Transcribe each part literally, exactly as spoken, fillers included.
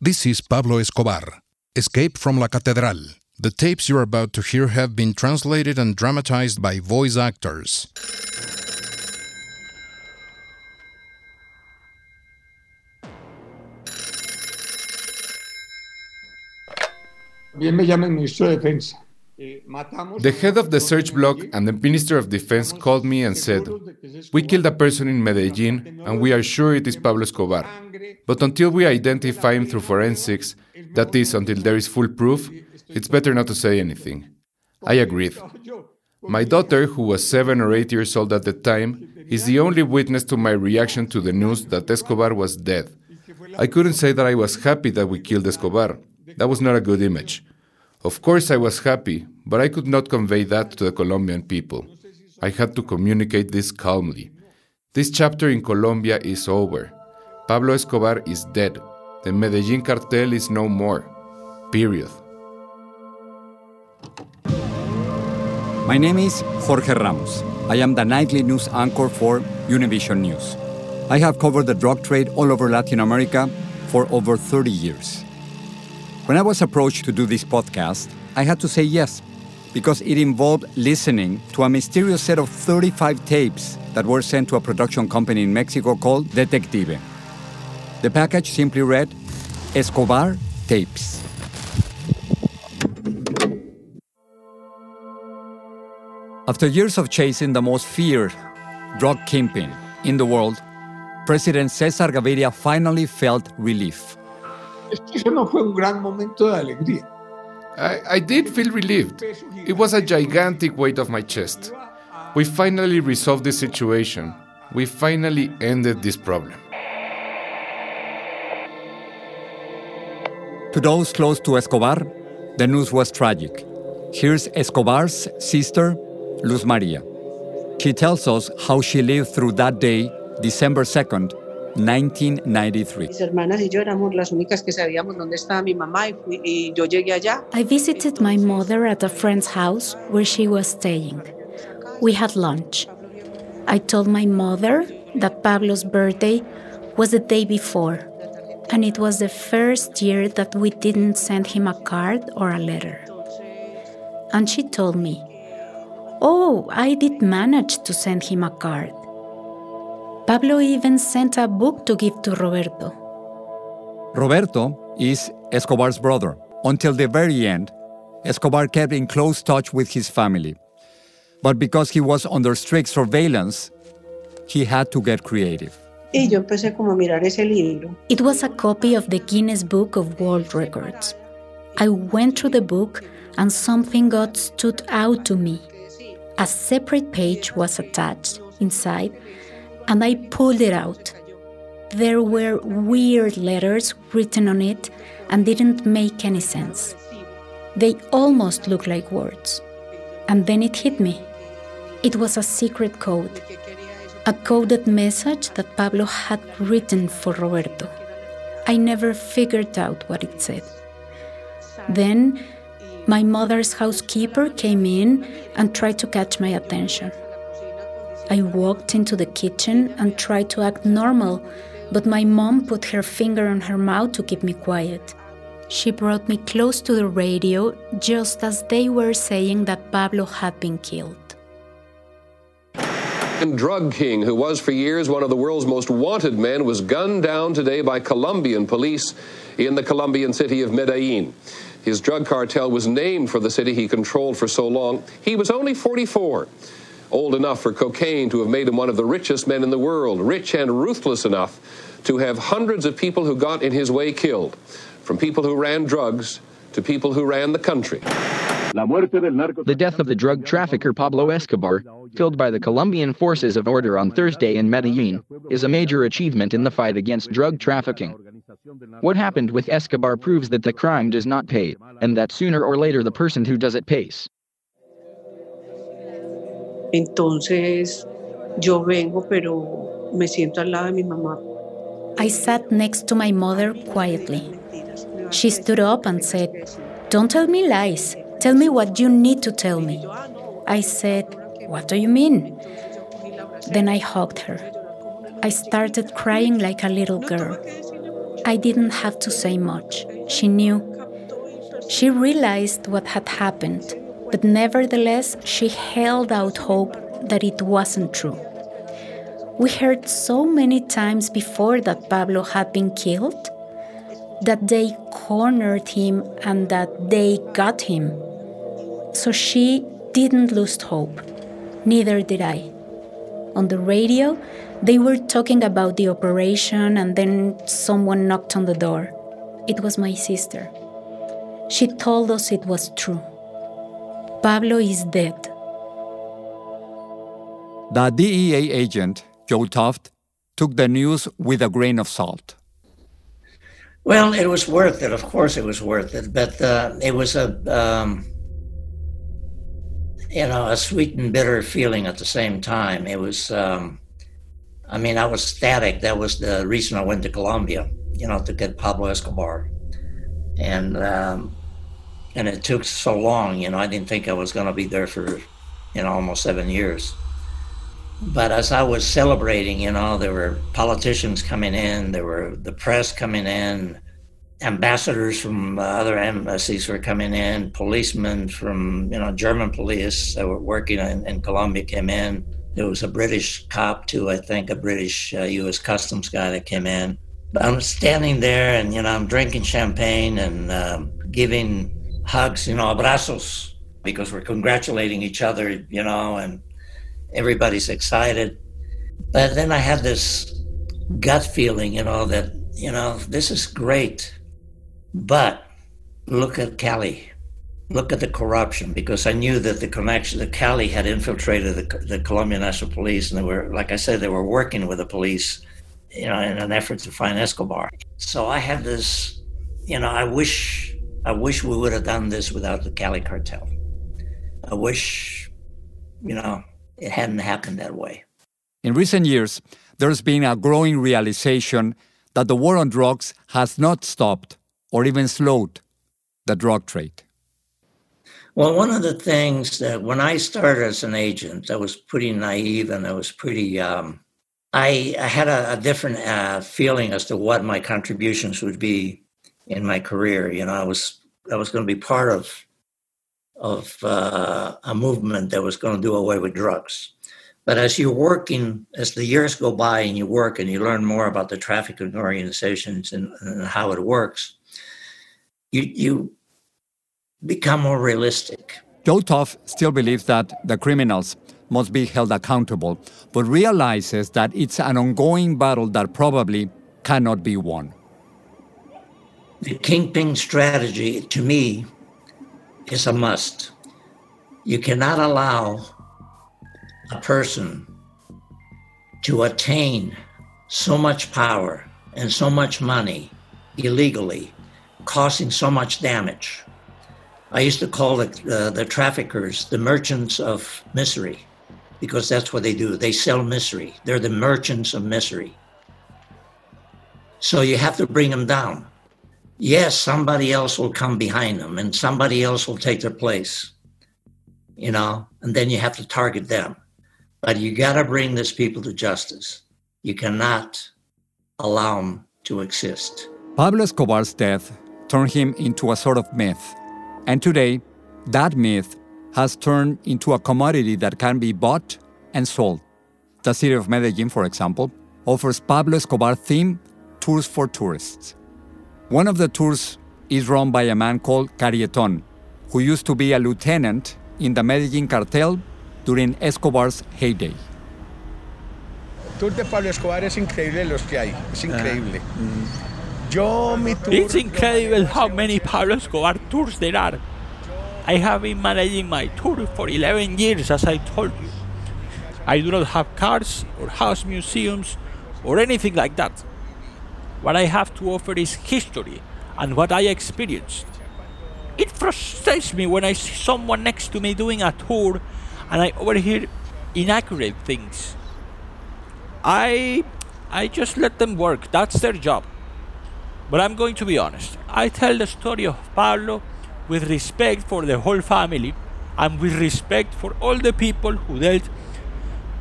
This is Pablo Escobar, Escape from La Catedral. The tapes you're about to hear have been translated and dramatized by voice actors. The head of the search block and the Minister of Defense called me and said, "We killed a person in Medellín and we are sure it is Pablo Escobar. But until we identify him through forensics, that is, until there is full proof, it's better not to say anything." I agreed. My daughter, who was seven or eight years old at the time, is the only witness to my reaction to the news that Escobar was dead. I couldn't say that I was happy that we killed Escobar. That was not a good image. Of course I was happy, but I could not convey that to the Colombian people. I had to communicate this calmly. This chapter in Colombia is over. Pablo Escobar is dead. The Medellín cartel is no more. Period. My name is Jorge Ramos. I am the nightly news anchor for Univision News. I have covered the drug trade all over Latin America for over thirty years. When I was approached to do this podcast, I had to say yes, because it involved listening to a mysterious set of thirty-five tapes that were sent to a production company in Mexico called Detective. The package simply read, Escobar Tapes. After years of chasing the most feared drug kingpin in the world, President César Gaviria finally felt relief. I, I did feel relieved. It was a gigantic weight off my chest. We finally resolved this situation. We finally ended this problem. To those close to Escobar, the news was tragic. Here's Escobar's sister, Luz Maria. She tells us how she lived through that day, December second, nineteen ninety-three. I visited my mother at a friend's house where she was staying. We had lunch. I told my mother that Pablo's birthday was the day before, and it was the first year that we didn't send him a card or a letter. And she told me, "Oh, I did manage to send him a card. Pablo even sent a book to give to Roberto." Roberto is Escobar's brother. Until the very end, Escobar kept in close touch with his family. But because he was under strict surveillance, he had to get creative. It was a copy of the Guinness Book of World Records. I went through the book and something got stood out to me. A separate page was attached inside, and I pulled it out. There were weird letters written on it and didn't make any sense. They almost looked like words. And then it hit me. It was a secret code, a coded message that Pablo had written for Roberto. I never figured out what it said. Then my mother's housekeeper came in and tried to catch my attention. I walked into the kitchen and tried to act normal, but my mom put her finger on her mouth to keep me quiet. She brought me close to the radio just as they were saying that Pablo had been killed. Drug king, who was for years one of the world's most wanted men, was gunned down today by Colombian police in the Colombian city of Medellín. His drug cartel was named for the city he controlled for so long. He was only forty-four. Old enough for cocaine to have made him one of the richest men in the world, rich and ruthless enough to have hundreds of people who got in his way killed, from people who ran drugs to people who ran the country. The death of the drug trafficker Pablo Escobar, killed by the Colombian forces of order on Thursday in Medellín, is a major achievement in the fight against drug trafficking. What happened with Escobar proves that the crime does not pay, and that sooner or later the person who does it pays. I sat next to my mother quietly. She stood up and said, "Don't tell me lies. Tell me what you need to tell me." I said, "What do you mean?" Then I hugged her. I started crying like a little girl. I didn't have to say much. She knew. She realized what had happened, but nevertheless she held out hope that it wasn't true. We heard so many times before that Pablo had been killed, that they cornered him and that they got him. So she didn't lose hope. Neither did I. On the radio, they were talking about the operation, and then someone knocked on the door. It was my sister. She told us it was true. Pablo is dead. The D E A agent, Joe Toft, took the news with a grain of salt. Well, it was worth it. Of course it was worth it. But uh, it was a, um, you know, a sweet and bitter feeling at the same time. It was, um, I mean, I was ecstatic. That was the reason I went to Colombia, you know, to get Pablo Escobar. And um, and it took so long, you know, I didn't think I was going to be there for, you know, almost seven years. But as I was celebrating, you know, there were politicians coming in, there were the press coming in, ambassadors from other embassies were coming in, policemen from, you know, German police that were working in, in Colombia came in. There was a British cop too, I think, a British uh, U S customs guy that came in. But I'm standing there and, you know, I'm drinking champagne and uh, giving hugs, you know, abrazos, because we're congratulating each other, you know, and everybody's excited. But then I had this gut feeling, you know, that, you know, this is great, but look at Cali, look at the corruption, because I knew that the connection, that Cali had infiltrated the, the Colombian National Police, and they were, like I said, they were working with the police, you know, in an effort to find Escobar. So I had this, you know, I wish, I wish we would have done this without the Cali cartel. I wish, you know, it hadn't happened that way. In recent years, there's been a growing realization that the war on drugs has not stopped or even slowed the drug trade. Well, one of the things that when I started as an agent, I was pretty naive and I was pretty, um, I, I had a, a different uh, feeling as to what my contributions would be in my career. You know, I was I was going to be part of of uh, a movement that was going to do away with drugs. But as you're working, as the years go by and you work and you learn more about the trafficking organizations and, and how it works, you, you become more realistic. Joe Toft still believes that the criminals must be held accountable, but realizes that it's an ongoing battle that probably cannot be won. The kingpin strategy, to me, is a must. You cannot allow a person to attain so much power and so much money illegally, causing so much damage. I used to call the, uh, the traffickers the merchants of misery, because that's what they do. They sell misery. They're the merchants of misery. So you have to bring them down. Yes, somebody else will come behind them and somebody else will take their place, you know, and then you have to target them. But you got to bring these people to justice. You cannot allow them to exist. Pablo Escobar's death turned him into a sort of myth. And today, that myth has turned into a commodity that can be bought and sold. The city of Medellín, for example, offers Pablo Escobar-themed tours for tourists. One of the tours is run by a man called Carieton, who used to be a lieutenant in the Medellín cartel during Escobar's heyday. Tour de Pablo Escobar es increíble los que hay. Es increíble. It's incredible how many Pablo Escobar tours there are. I have been managing my tour for eleven years, as I told you. I do not have cars or house museums or anything like that. What I have to offer is history and what I experienced. It frustrates me when I see someone next to me doing a tour and I overhear inaccurate things. I I just let them work, that's their job. But I'm going to be honest. I tell the story of Pablo with respect for the whole family and with respect for all the people who dealt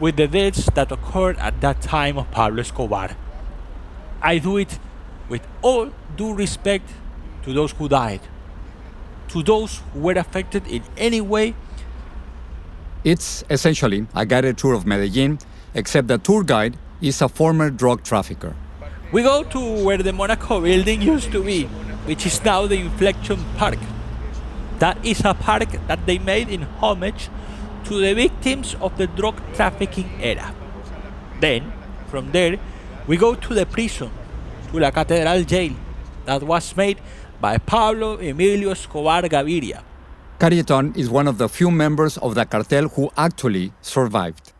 with the deaths that occurred at that time of Pablo Escobar. I do it with all due respect to those who died, to those who were affected in any way. It's essentially a guided tour of Medellín, except the tour guide is a former drug trafficker. We go to where the Monaco building used to be, which is now the Inflection Park. That is a park that they made in homage to the victims of the drug trafficking era. Then, from there, we go to the prison, to La Catedral Jail, that was made by Pablo Emilio Escobar Gaviria. Carieton is one of the few members of the cartel who actually survived.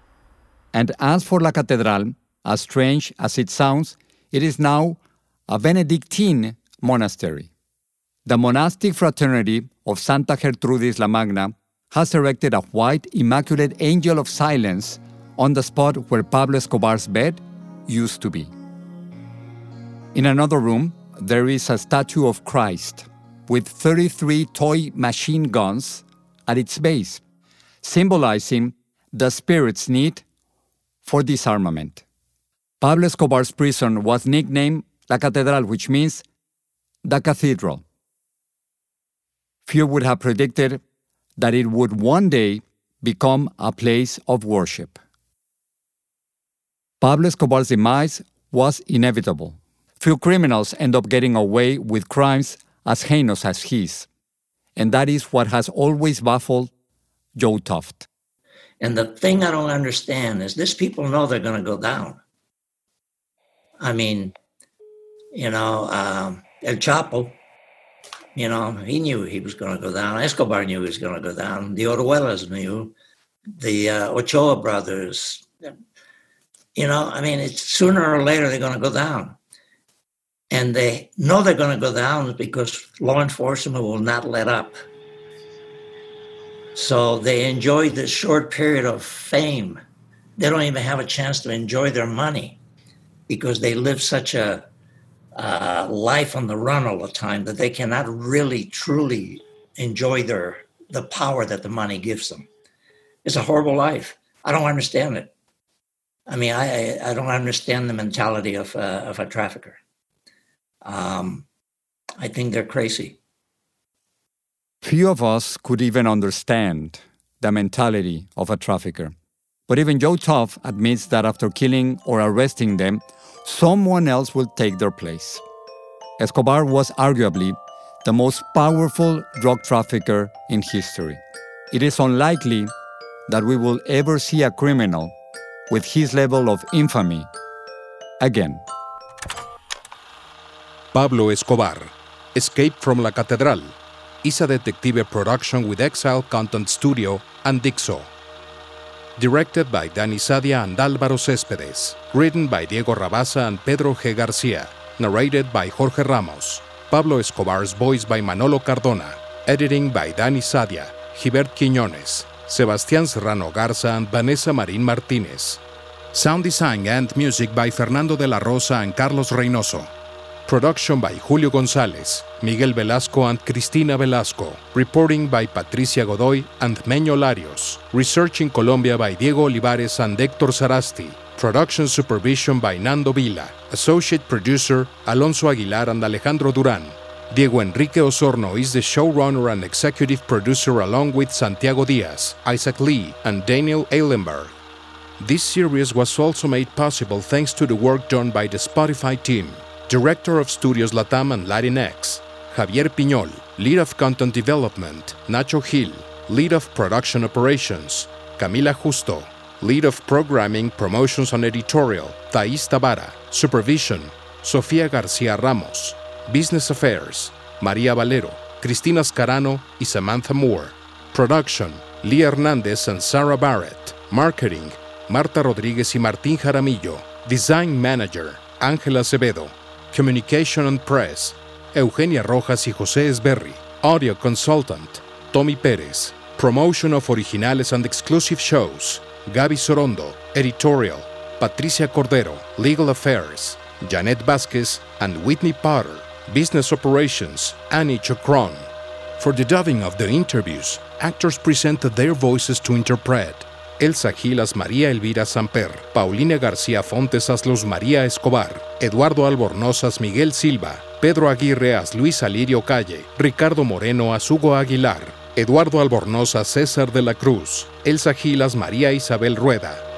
And as for La Catedral, as strange as it sounds, it is now a Benedictine monastery. The monastic fraternity of Santa Gertrudis La Magna has erected a white immaculate angel of silence on the spot where Pablo Escobar's bed used to be. In another room, there is a statue of Christ with thirty-three toy machine guns at its base, symbolizing the spirit's need for disarmament. Pablo Escobar's prison was nicknamed La Catedral, which means the cathedral. Few would have predicted that it would one day become a place of worship. Pablo Escobar's demise was inevitable. Few criminals end up getting away with crimes as heinous as his. And that is what has always baffled Joe Toft. And the thing I don't understand is these people know they're going to go down. I mean, you know, uh, El Chapo, you know, he knew he was going to go down. Escobar knew he was going to go down. The Oruelas knew. The uh, Ochoa brothers. You know, I mean, it's sooner or later they're going to go down. And they know they're going to go down because law enforcement will not let up. So they enjoy this short period of fame. They don't even have a chance to enjoy their money because they live such a uh, life on the run all the time that they cannot really, truly enjoy their the power that the money gives them. It's a horrible life. I don't understand it. I mean, I, I don't understand the mentality of uh, of a trafficker. Um, I think they're crazy. Few of us could even understand the mentality of a trafficker. But even Joe Toft admits that after killing or arresting them, someone else will take their place. Escobar was arguably the most powerful drug trafficker in history. It is unlikely that we will ever see a criminal with his level of infamy again. Pablo Escobar, Escape from La Catedral, is a Detective production with Exile Content Studio and Dixo. Directed by Dani Sadia and Álvaro Céspedes. Written by Diego Rabasa and Pedro G. García. Narrated by Jorge Ramos. Pablo Escobar's voice by Manolo Cardona. Editing by Dani Sadia, Gilbert Quiñones, Sebastián Serrano Garza and Vanessa Marín Martínez. Sound design and music by Fernando de la Rosa and Carlos Reynoso. Production by Julio González, Miguel Velasco and Cristina Velasco. Reporting by Patricia Godoy and Meño Larios. Research in Colombia by Diego Olivares and Héctor Sarasti. Production supervision by Nando Vila. Associate producer, Alonso Aguilar and Alejandro Durán. Diego Enrique Osorno is the showrunner and executive producer along with Santiago Diaz, Isaac Lee, and Daniel Eilenberg. This series was also made possible thanks to the work done by the Spotify team. Director of Studios Latam and Latinx, Javier Piñol. Lead of Content Development, Nacho Gil. Lead of Production Operations, Camila Justo. Lead of Programming, Promotions and Editorial, Thais Tabara. Supervision, Sofía García Ramos. Business Affairs, María Valero, Cristina Scarano y Samantha Moore. Production, Lee Hernández and Sarah Barrett. Marketing, Marta Rodríguez y Martín Jaramillo. Design Manager, Ángela Acevedo. Communication and Press, Eugenia Rojas y José Esberri. Audio Consultant, Tommy Pérez. Promotion of Originales and Exclusive Shows, Gaby Sorondo. Editorial, Patricia Cordero. Legal Affairs, Janet Vázquez and Whitney Potter. Business Operations, Annie Chocron. For the dubbing of the interviews, actors presented their voices to interpret. Elsa Gilas María Elvira Samper, Paulina García Fontesas Luz María Escobar, Eduardo Albornozas Miguel Silva, Pedro Aguirre As Luis Alirio Calle, Ricardo Moreno As Hugo Aguilar, Eduardo Albornozas César de la Cruz, Elsa Gilas María Isabel Rueda,